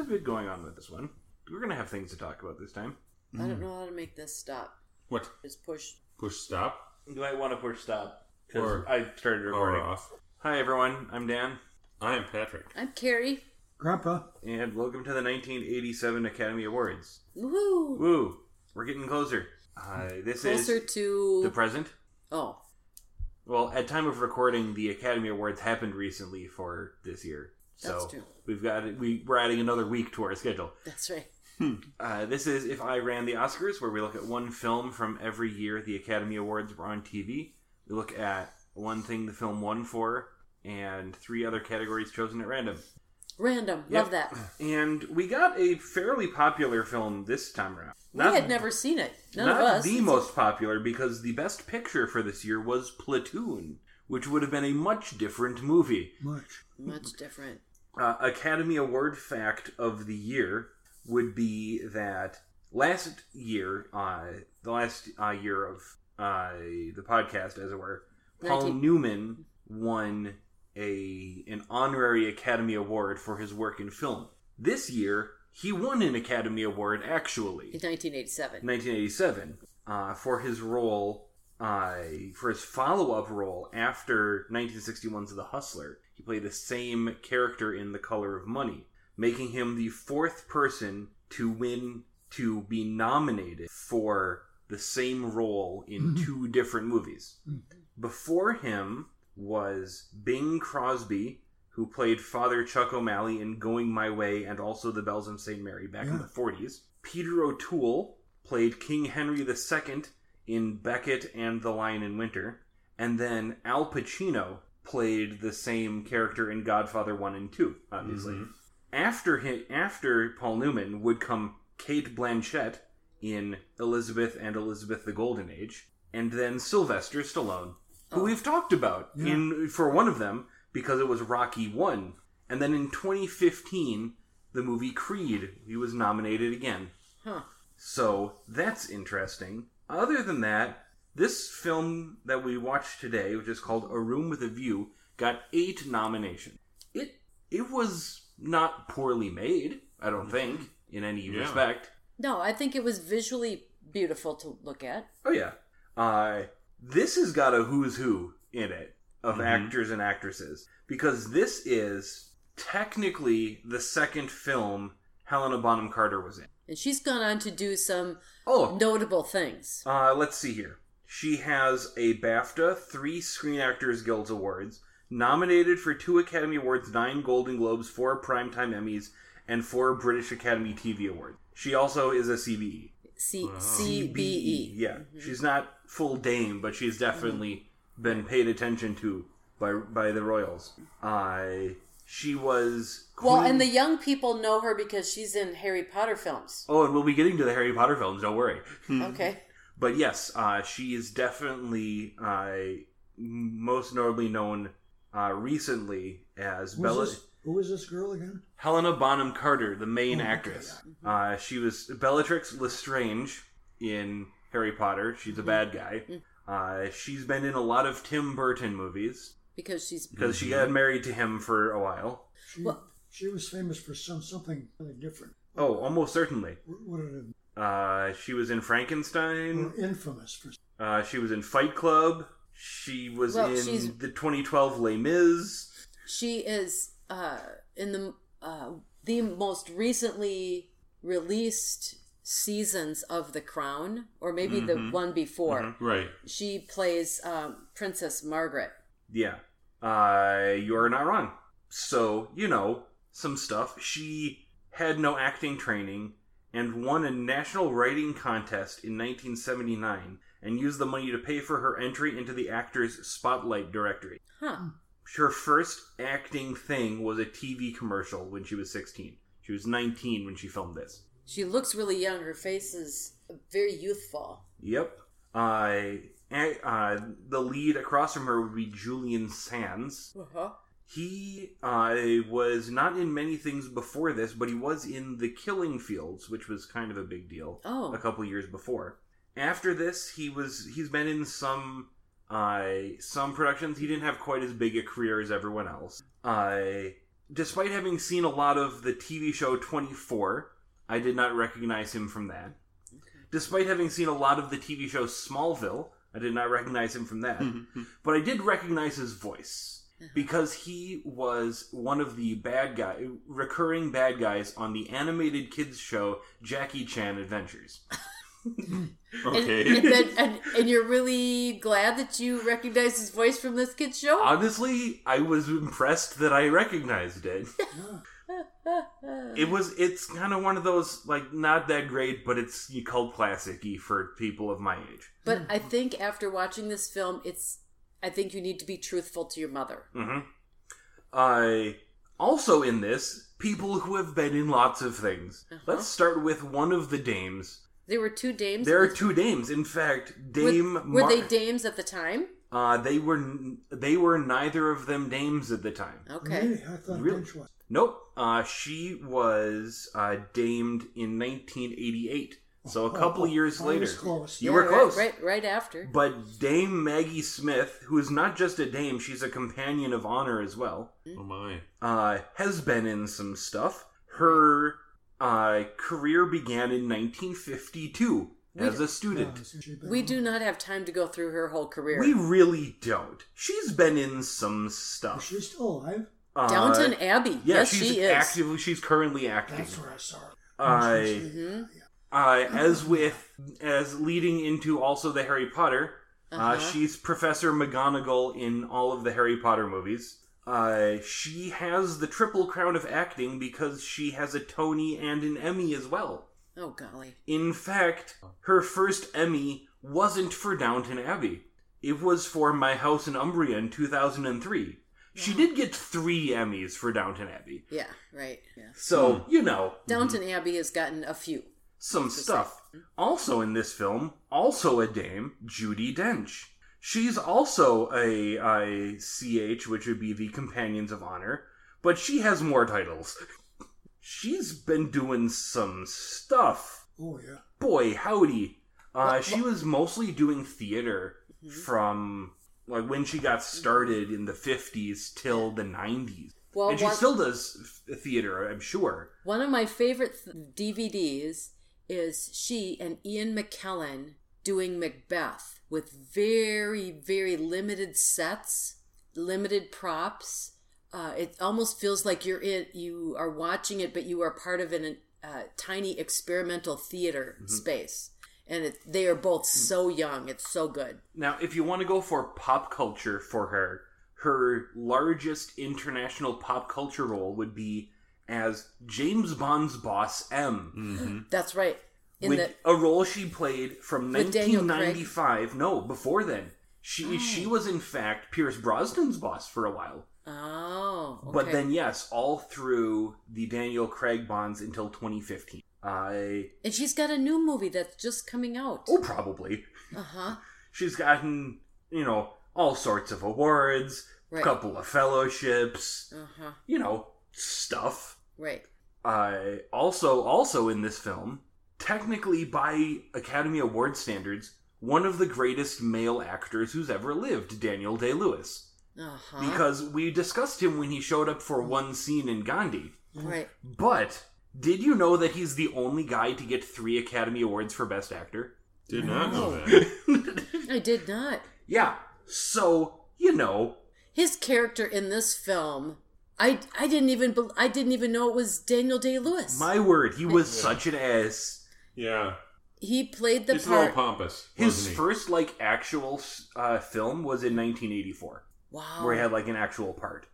a bit going on with this one. We're going to have things to talk about this time. I don't know how to make this stop. What? Just push. Push stop? Do I want to push stop? Or I started recording. Or off. Hi everyone, I'm Dan. I'm Patrick. I'm Carrie. Grandpa. And welcome to the 1987 Academy Awards. Woo! Woo! We're getting closer. This is closer to... The present? Oh. Well, at time of recording, the Academy Awards happened recently for this year. That's true. We're adding another week to our schedule. That's right. This is If I Ran the Oscars, where we look at one film from every year the Academy Awards were on TV. We look at one thing the film won for, and three other categories chosen at random. Yep. Love that. And we got a fairly popular film this time around. We had never seen it. None of us. Not the most popular, because the best picture for this year was Platoon, which would have been a much different movie. Much different. Academy Award fact of the year would be that last year, the last year of the podcast, as it were, Paul Newman won an honorary Academy Award for his work in film. This year, he won an Academy Award, actually. In 1987. For his role, for his follow-up role after 1961's The Hustler. He played the same character in The Color of Money, making him the fourth person to be nominated for the same role in two different movies. Before him was Bing Crosby, who played Father Chuck O'Malley in Going My Way and also The Bells of St. Mary back in the 40s. Peter O'Toole played King Henry II in Becket and The Lion in Winter. And then Al Pacino played the same character in Godfather 1 and 2, obviously. After Paul Newman would come Kate Blanchett in Elizabeth and Elizabeth the Golden Age. And then Sylvester Stallone, who we've talked about for one of them, because it was Rocky 1. And then in 2015, the movie Creed, he was nominated again. So that's interesting. Other than that, this film that we watched today, which is called A Room with a View, got 8 nominations. It was not poorly made, I don't think, in any respect. No, I think it was visually beautiful to look at. Oh, yeah. This has got a who's who in it of actors and actresses, because this is technically the second film Helena Bonham Carter was in. And she's gone on to do some notable things. Let's see here. She has a BAFTA, 3 Screen Actors Guild Awards, nominated for 2 Academy Awards, 9 Golden Globes, 4 Primetime Emmys, and 4 British Academy TV Awards. She also is a CBE. CBE. Yeah. She's not full dame, but she's definitely been paid attention to by the royals. She was queen. Well, and the young people know her because she's in Harry Potter films. Oh, and we'll be getting to the Harry Potter films, don't worry. Okay. But yes, she is definitely most notably known recently as Bella... Who was this girl again? Helena Bonham Carter, the main actress. She was Bellatrix Lestrange in Harry Potter. She's a bad guy. She's been in a lot of Tim Burton movies. Because she got married to him for a while. She was famous for something really different. Oh, almost certainly. What did it mean? She was in Frankenstein. We're infamous for... she was in Fight Club. She was in the 2012 Les Mis. She is... in the most recently released seasons of The Crown, or maybe the one before, right? She plays Princess Margaret. Yeah, you are not wrong. So some stuff. She had no acting training and won a national writing contest in 1979, and used the money to pay for her entry into the Actors Spotlight Directory. Her first acting thing was a TV commercial when she was 16. She was 19 when she filmed this. She looks really young. Her face is very youthful. Yep. The lead across from her would be Julian Sands. He was not in many things before this, but he was in The Killing Fields, which was kind of a big deal a couple years before. After this, he's been in some productions. He didn't have quite as big a career as everyone else. despite having seen a lot of the TV show 24, I did not recognize him from that. Okay. Despite having seen a lot of the TV show Smallville, I did not recognize him from that. But I did recognize his voice, because he was one of the recurring bad guys on the animated kids show Jackie Chan Adventures. Okay. And you're really glad that you recognized his voice from this kid's show? Honestly, I was impressed that I recognized it. It's kind of one of those, like, not that great, but it's cult classic-y for people of my age. But I think after watching this film, I think you need to be truthful to your mother. Mm-hmm. Also in this, people who have been in lots of things. Uh-huh. Let's start with one of the dames. There were two dames? There are two dames. In fact, Dame... Were they dames at the time? They were neither of them dames at the time. Okay. Really? I thought Dench was. Nope. She was damed in 1988. So a couple years later. I was close. You were close. Right after. But Dame Maggie Smith, who is not just a dame, she's a companion of honor as well. Oh my. Has been in some stuff. Her career began in 1952 as a student. We do not have time to go through her whole career. We really don't. She's been in some stuff. Is she still alive? Downton Abbey. Yeah, yes, she is. She's currently active. That's where I saw her. As leading into also the Harry Potter, she's Professor McGonagall in all of the Harry Potter movies. She has the triple crown of acting because she has a Tony and an Emmy as well. Oh, golly. In fact, her first Emmy wasn't for Downton Abbey. It was for My House in Umbria in 2003. She did get 3 Emmys for Downton Abbey. Yeah, right. Yeah. So, Downton Abbey has gotten a few. Some stuff. Also in this film, also a dame, Judi Dench. She's also a CH, which would be the Companions of Honor, but she has more titles. She's been doing some stuff. Oh, yeah. Boy, howdy. She was mostly doing theater from when she got started in the 50s till the 90s. Well, and she still does theater, I'm sure. One of my favorite DVDs is she and Ian McKellen doing Macbeth, with very, very limited sets, limited props. It almost feels like you are watching it, but you are part of a tiny experimental theater space. And they are both so young. It's so good. Now, if you want to go for pop culture for her, her largest international pop culture role would be as James Bond's boss, M. Mm-hmm. That's right. A role she played from 1995. No, before then. She was, in fact, Pierce Brosnan's boss for a while. Oh, okay. But then, yes, all through the Daniel Craig Bonds until 2015. And she's got a new movie that's just coming out. Oh, probably. Uh-huh. She's gotten, all sorts of awards, a couple of fellowships, stuff. Right. Also in this film... Technically, by Academy Award standards, one of the greatest male actors who's ever lived, Daniel Day-Lewis. Uh-huh. Because we discussed him when he showed up for one scene in Gandhi. Right. But did you know that he's the only guy to get 3 Academy Awards for Best Actor? Did not know that. I did not. Yeah. So, his character in this film... I didn't even know it was Daniel Day-Lewis. My word, he was such an ass. Yeah. He played the part. It's all pompous. His first, actual film was in 1984. Wow. Where he had, an actual part.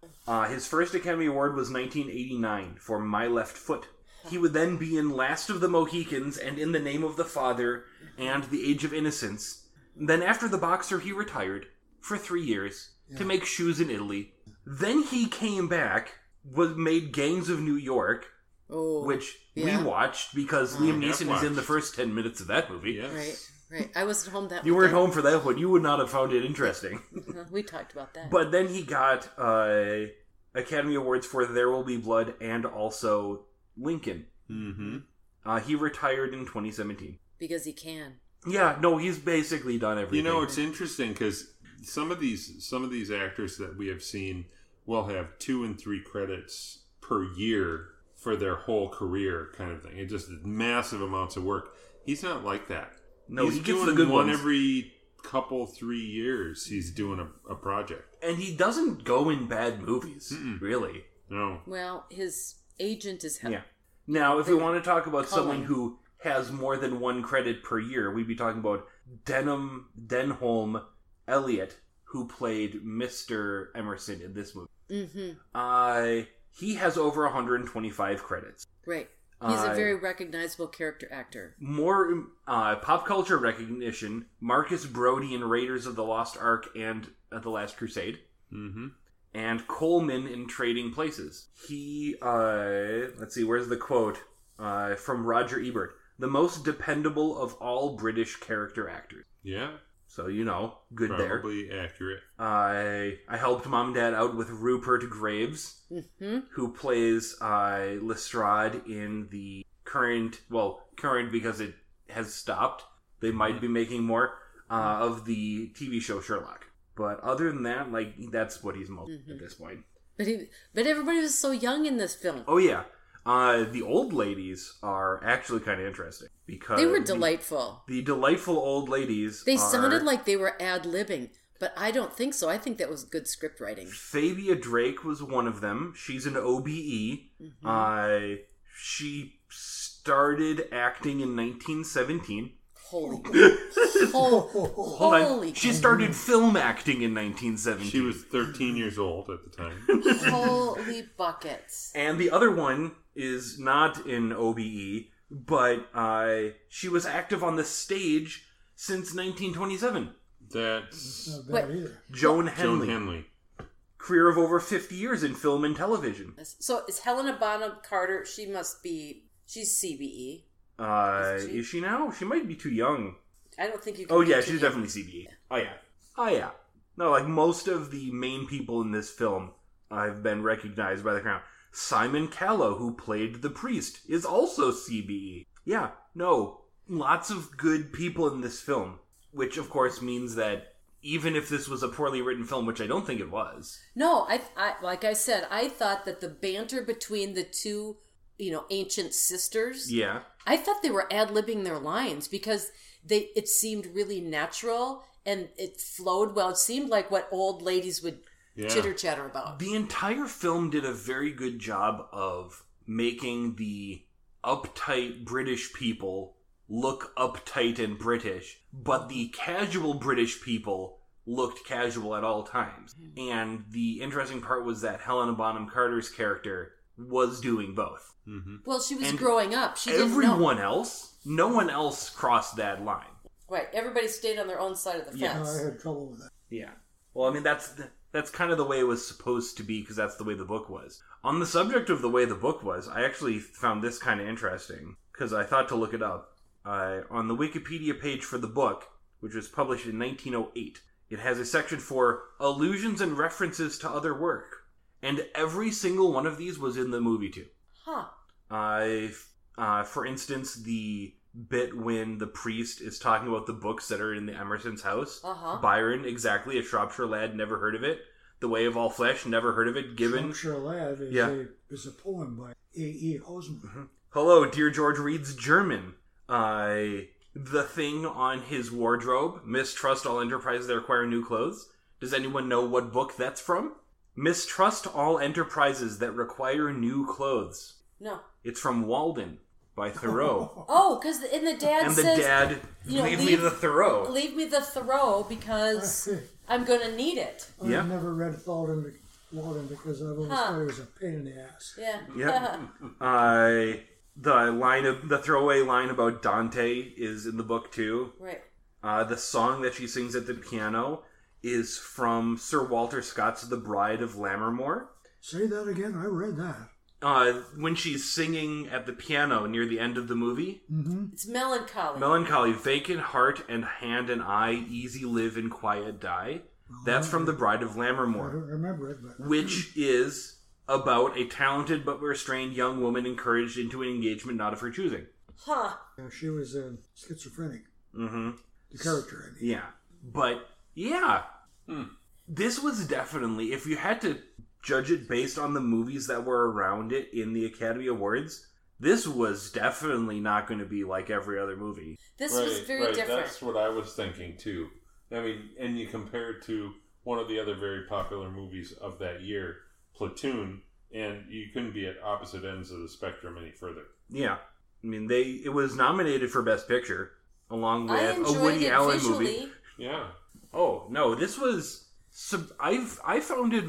His first Academy Award was 1989 for My Left Foot. He would then be in Last of the Mohicans and In the Name of the Father and The Age of Innocence. Then after The Boxer, he retired for 3 years to make shoes in Italy. Then he came back, made Gangs of New York, which we watched because Liam Neeson is in the first 10 minutes of that movie. Yes. Right. I wasn't home that. You weekend. Weren't home for that one. You would not have found it interesting. We talked about that. But then he got Academy Awards for There Will Be Blood and also Lincoln. Mm-hmm. He retired in 2017 because he can. Yeah. No, he's basically done everything. It's interesting because some of these actors that we have seen will have 2 and 3 credits per year for their whole career kind of thing. It just massive amounts of work. He's not like that. No, he gets the good ones. He's doing one every couple, 3 years. He's doing a project. And he doesn't go in bad movies, really. No. Well, his agent is Helen. Yeah. Now, if we want to talk about someone who has more than one credit per year, we'd be talking about Denholm Elliott, who played Mr. Emerson in this movie. Mm-hmm. He has over 125 credits. Right. He's a very recognizable character actor. More pop culture recognition, Marcus Brody in Raiders of the Lost Ark and The Last Crusade. Mm-hmm. And Coleman in Trading Places. He, let's see, where's the quote? From Roger Ebert. The most dependable of all British character actors. Yeah. So, you know, good there. Probably accurate. I helped Mom and Dad out with Rupert Graves, who plays Lestrade in the current because it has stopped. They might be making more of the TV show Sherlock. But other than that, like, that's what he's most at this point. But everybody was so young in this film. Oh, yeah. The old ladies are actually kind of interesting because they were delightful. The delightful old ladies. They sounded like they were ad-libbing, but I don't think so. I think that was good script writing. Fabia Drake was one of them. She's an OBE. Mm-hmm. She started acting in 1917. Holy! She started film acting in 1917. She was 13 years old at the time. Holy buckets! And the other one is not in OBE, but she was active on the stage since 1927. That's not bad either. Joan Henley. Career of over 50 years in film and television. So is Helena Bonham Carter? She must be. She's CBE. Is she now? She might be too young. I don't think you can. Oh, yeah, she's definitely CBE. Yeah. Oh, yeah. No, like, most of the main people in this film have been recognized by the Crown. Simon Callow, who played the priest, is also CBE. Yeah, no. Lots of good people in this film. Which, of course, means that even if this was a poorly written film, which I don't think it was. No, I like I said, I thought that the banter between the two, you know, ancient sisters. Yeah. I thought they were ad-libbing their lines because it seemed really natural and it flowed well. It seemed like what old ladies would chitter-chatter about. The entire film did a very good job of making the uptight British people look uptight and British, but the casual British people looked casual at all times. And the interesting part was that Helena Bonham Carter's character was doing both. Mm-hmm. Well, she was growing up. She didn't know. No one else crossed that line. Right. Everybody stayed on their own side of the fence. No, I had trouble with that. Yeah. Well, I mean, that's kind of the way it was supposed to be because that's the way the book was. On the subject of the way the book was, I actually found this kind of interesting because I thought to look it up. On the Wikipedia page for the book, which was published in 1908, it has a section for allusions and references to other work. And every single one of these was in the movie, too. Huh. For instance, the bit when the priest is talking about the books that are in the Emerson's house. Uh-huh. Byron, exactly. A Shropshire Lad, never heard of it. The Way of All Flesh, never heard of it. Gibbon. Shropshire Lad is a poem by A.E. Hoseman. Mm-hmm. Hello, Dear George Reads German. The thing on his wardrobe. Mistrust all enterprises that require new clothes. Does anyone know what book that's from? Mistrust all enterprises that require new clothes. No. It's from Walden by Thoreau. Oh, because the dad says, you know, leave me the Thoreau. Leave me the Thoreau because I'm going to need it. Yeah. I've never read Walden because I've always thought it was a pain in the ass. Yeah. Yeah. The throwaway line about Dante is in the book too. Right. The song that she sings at the piano is from Sir Walter Scott's The Bride of Lammermoor. Say that again, I read that. When she's singing at the piano near the end of the movie. Mm-hmm. It's melancholy. Melancholy, vacant heart and hand and eye, easy live and quiet die. That's from The Bride of Lammermoor. I don't remember it. But which is about a talented but restrained young woman encouraged into an engagement not of her choosing. Huh. Yeah, she was schizophrenic. Mm-hmm. The character, I mean. Yeah. But... yeah. Hmm. This was definitely, if you had to judge it based on the movies that were around it in the Academy Awards, this was definitely not going to be like every other movie. This was very different. That's what I was thinking, too. I mean, and you compare it to one of the other very popular movies of that year, Platoon, and you couldn't be at opposite ends of the spectrum any further. Yeah. I mean, it was nominated for Best Picture, along with a Woody Allen movie. Yeah. Oh, no, this was... I found it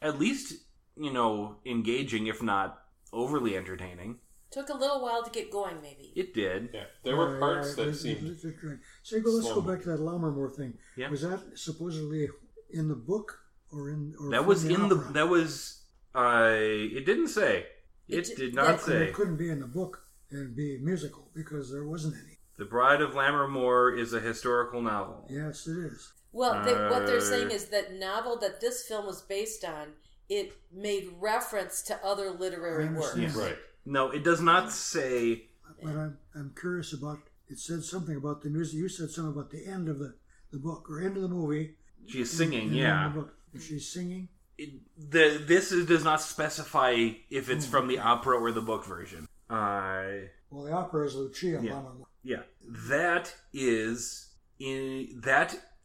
at least, engaging, if not overly entertaining. Took a little while to get going, maybe. It did. Yeah, there were parts that seemed... Let's go back to that Lammermoor thing. Yeah. Was that supposedly in the book or that was in the opera? That was... it didn't say. It did not say. It couldn't be in the book and be musical because there wasn't any. The Bride of Lammermoor is a historical novel. Yes, it is. Well, what they're saying is that novel that this film was based on, it made reference to other literary works. Yes. Right. No, it does not say... But I'm curious about... It said something about the music. You said something about the end of the book, or end of the movie. She's singing, she's singing? This does not specify if it's from the opera or the book version. Well, the opera is Lucia. Yeah. Yeah.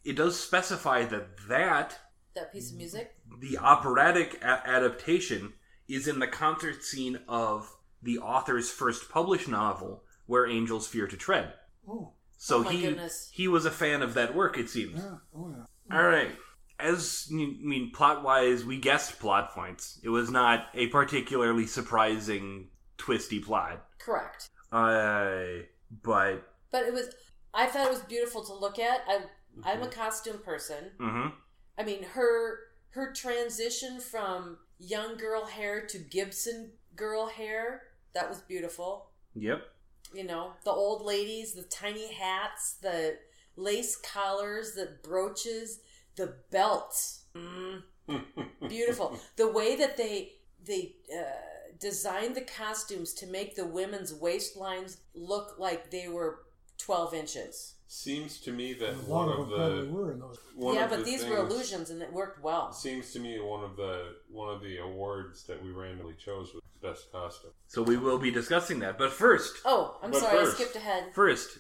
It does specify that... That piece of music? The operatic adaptation is in the concert scene of... the author's first published novel, Where Angels Fear to Tread. Oh. So he was a fan of that work, it seems. Yeah. Oh, yeah. All right. Plot-wise, we guessed plot points. It was not a particularly surprising, twisty plot. Correct. But it was... I thought it was beautiful to look at. I'm a costume person. Mm-hmm. I mean, her transition from young girl hair to Gibson girl hair... That was beautiful. Yep. The old ladies, the tiny hats, the lace collars, the brooches, the belts. Mm. Beautiful. The way that they designed the costumes to make the women's waistlines look like they were 12 inches. Seems to me that these were illusions, and it worked well. Seems to me one of the awards that we randomly chose was best costume. So we will be discussing that, but first. Oh, I'm sorry, I skipped ahead. First,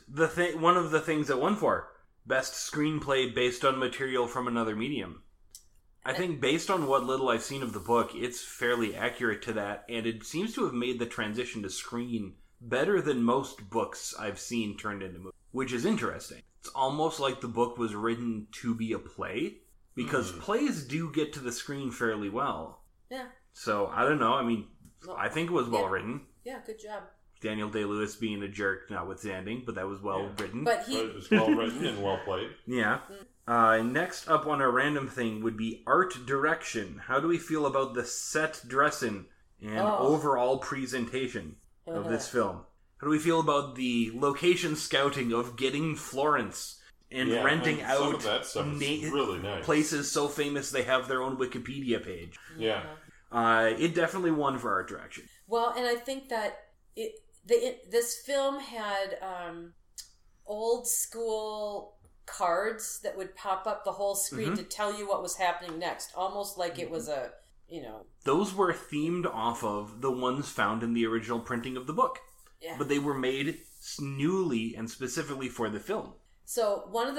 one of the things that won for best screenplay based on material from another medium. I think based on what little I've seen of the book, it's fairly accurate to that, and it seems to have made the transition to screen better than most books I've seen turned into movies. Which is interesting. It's almost like the book was written to be a play, because plays do get to the screen fairly well. Yeah. So, I don't know. I mean, I think it was well written. Yeah, good job. Daniel Day-Lewis being a jerk notwithstanding, but that was well written. But it was well written and well played. Yeah. Next up on our random thing would be art direction. How do we feel about the set dressing and overall presentation of this film? How do we feel about the location scouting of getting Florence and renting out really nice places so famous they have their own Wikipedia page? Yeah. It definitely won for art direction. Well, and I think that this film had old school cards that would pop up the whole screen to tell you what was happening next, almost like it was a, Those were themed off of the ones found in the original printing of the book. Yeah. But they were made newly and specifically for the film. So one of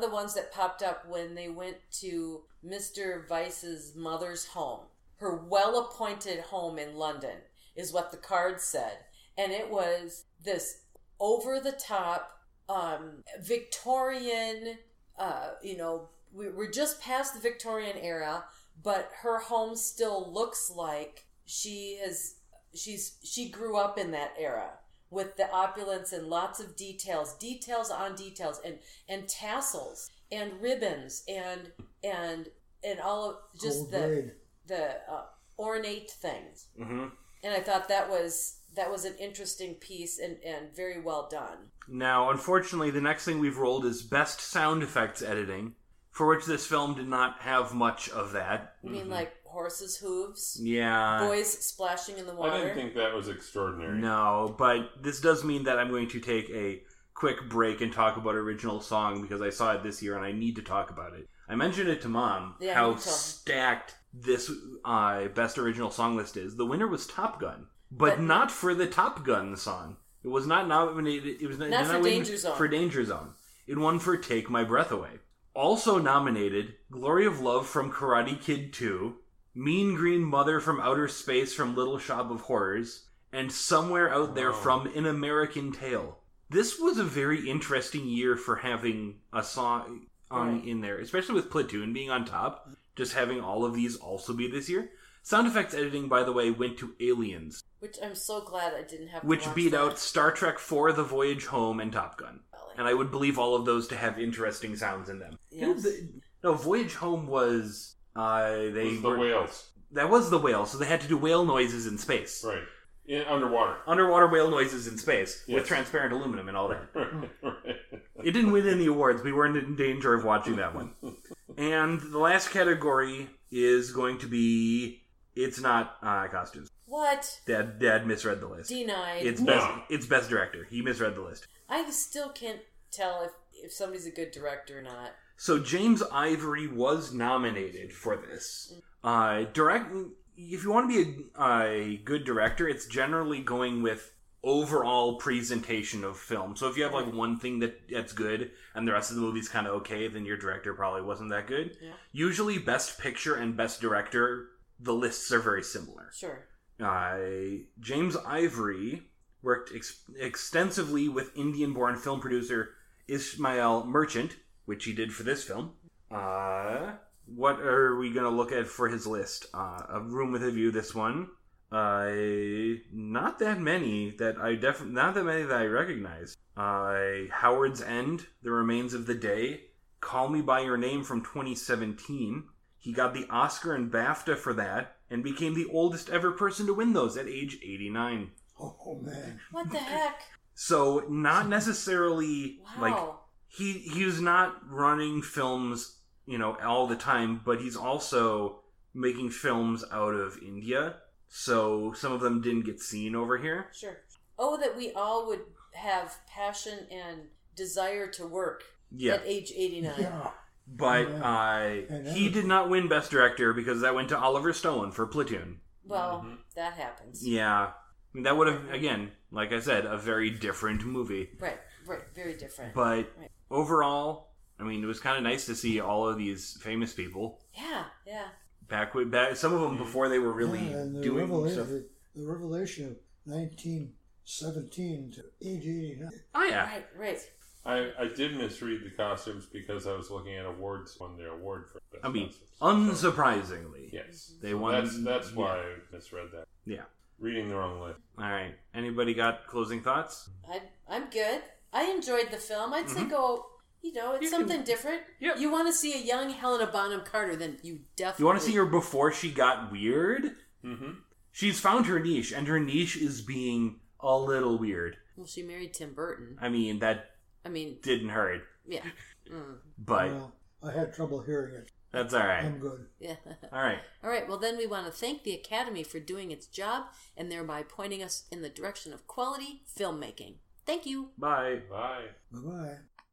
the ones that popped up when they went to Mr. Vice's mother's home, her well-appointed home in London, is what the card said. And it was this over-the-top Victorian, we're just past the Victorian era, but her home still looks like she grew up in that era with the opulence and lots of details on details and tassels and ribbons and all of just ornate things. Mm-hmm. And I thought that was an interesting piece and very well done. Now, unfortunately, the next thing we've rolled is best sound effects editing, for which this film did not have much of that. I mean, like horses' hooves? Yeah. Boys splashing in the water? I didn't think that was extraordinary. No, but this does mean that I'm going to take a quick break and talk about original song, because I saw it this year and I need to talk about it. I mentioned it to Mom, how stacked this best original song list is. The winner was Top Gun, but not for the Top Gun song. It was not nominated. It was not for Danger Zone. For Danger Zone. It won for Take My Breath Away. Also nominated, Glory of Love from Karate Kid 2, Mean Green Mother from Outer Space from Little Shop of Horrors, and Somewhere Out There from An American Tale. This was a very interesting year for having a song on in there, especially with Platoon being on top. Just having all of these also be this year. Sound effects editing, by the way, went to Aliens. Which I'm so glad I didn't have to watch. Which beat out Star Trek IV, The Voyage Home, and Top Gun. And I would believe all of those to have interesting sounds in them. Yes. No, Voyage Home was... the whales. That was the whale, so they had to do whale noises in space. Right. Underwater. Underwater whale noises in space, yes. With transparent aluminum and all that. Right. It didn't win any awards. We weren't in danger of watching that one. And the last category is going to be... It's not costumes. What? Dad misread the list. Denied. It's best director. He misread the list. I still can't tell if somebody's a good director or not. So James Ivory was nominated for this. If you want to be a good director, it's generally going with overall presentation of film. So if you have like one thing that's good and the rest of the movie's kind of okay, then your director probably wasn't that good. Yeah. Usually best picture and best director, the lists are very similar. Sure. James Ivory... worked extensively with Indian-born film producer Ismael Merchant, which he did for this film. What are we going to look at for his list? A Room with a View, this one. Not that many that I recognize. Howard's End, The Remains of the Day, Call Me by Your Name from 2017. He got the Oscar and BAFTA for that, and became the oldest ever person to win those at age 89. Oh, man. What the heck? So, not necessarily, he's not running films, all the time, but he's also making films out of India, so some of them didn't get seen over here. Sure. Oh, that we all would have passion and desire to work at age 89. Yeah. But he did not win Best Director because that went to Oliver Stone for Platoon. Well, that happens. Yeah. That would have, again, like I said, a very different movie. Right, very different. But overall, it was kind of nice to see all of these famous people. Yeah. Back some of them before they were really doing stuff. The revelation of 1917 to 1889. Oh, yeah. Right. I did misread the costumes because I was looking at awards when their award for best costumes. Unsurprisingly. Yes. They won. That's why I misread that. Yeah. Reading the wrong way. All right. Anybody got closing thoughts? I'm good. I enjoyed the film. I'd say go, it's something different. Yep. You want to see a young Helena Bonham Carter, then you definitely... You want to see her before she got weird? Mm-hmm. She's found her niche, and her niche is being a little weird. Well, she married Tim Burton. That didn't hurt. Yeah. Mm. But... Well, I had trouble hearing it. That's all right. I'm good. Yeah. All right. Well, then we want to thank the Academy for doing its job and thereby pointing us in the direction of quality filmmaking. Thank you. Bye. Bye. Bye-bye.